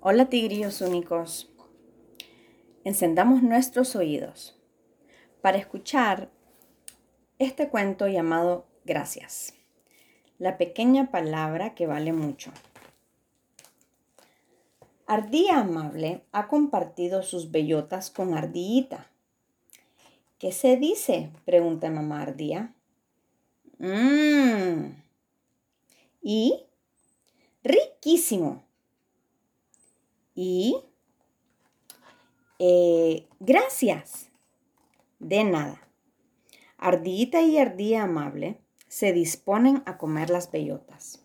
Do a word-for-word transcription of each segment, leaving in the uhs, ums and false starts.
Hola tigrillos únicos, encendamos nuestros oídos para escuchar este cuento llamado Gracias, la pequeña palabra que vale mucho. Ardilla amable ha compartido sus bellotas con Ardillita. ¿Qué se dice?, pregunta mamá Ardilla. Mmm, y riquísimo. Y eh, gracias, de nada. Ardillita y Ardilla amable se disponen a comer las bellotas.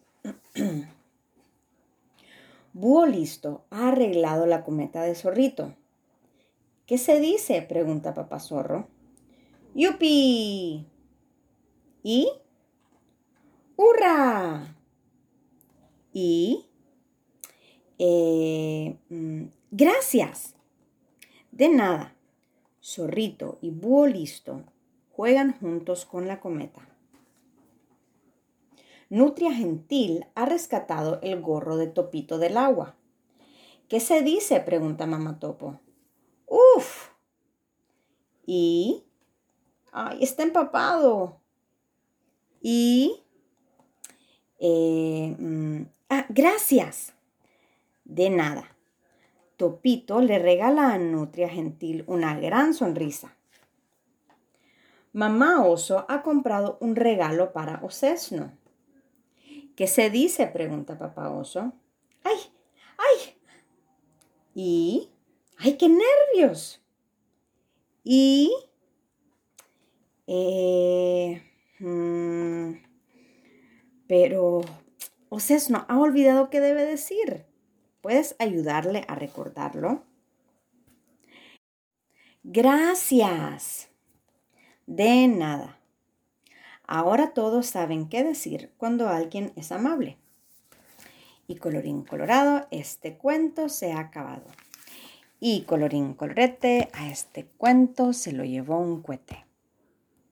Búho listo ha arreglado la cometa de Zorrito. ¿Qué se dice?, pregunta papá Zorro. ¡Yupi! Y ¡hurra! Y Eh, gracias, de nada. Zorrito y Búho listo juegan juntos con la cometa. Nutria gentil ha rescatado el gorro de Topito del agua. ¿Qué se dice?, pregunta mamá Topo. ¡Uf! Y ¡ay, está empapado! Y eh, mm, ah, gracias, de nada. Topito le regala a Nutria gentil una gran sonrisa. Mamá Oso ha comprado un regalo para Osesno. ¿Qué se dice?, pregunta papá Oso. ¡Ay! ¡Ay! Y ¡ay, qué nervios! Y Eh, hmm, pero Osesno ha olvidado qué debe decir. ¿Puedes ayudarle a recordarlo? Gracias, de nada. Ahora todos saben qué decir cuando alguien es amable. Y colorín colorado, este cuento se ha acabado. Y colorín colorete, a este cuento se lo llevó un cohete.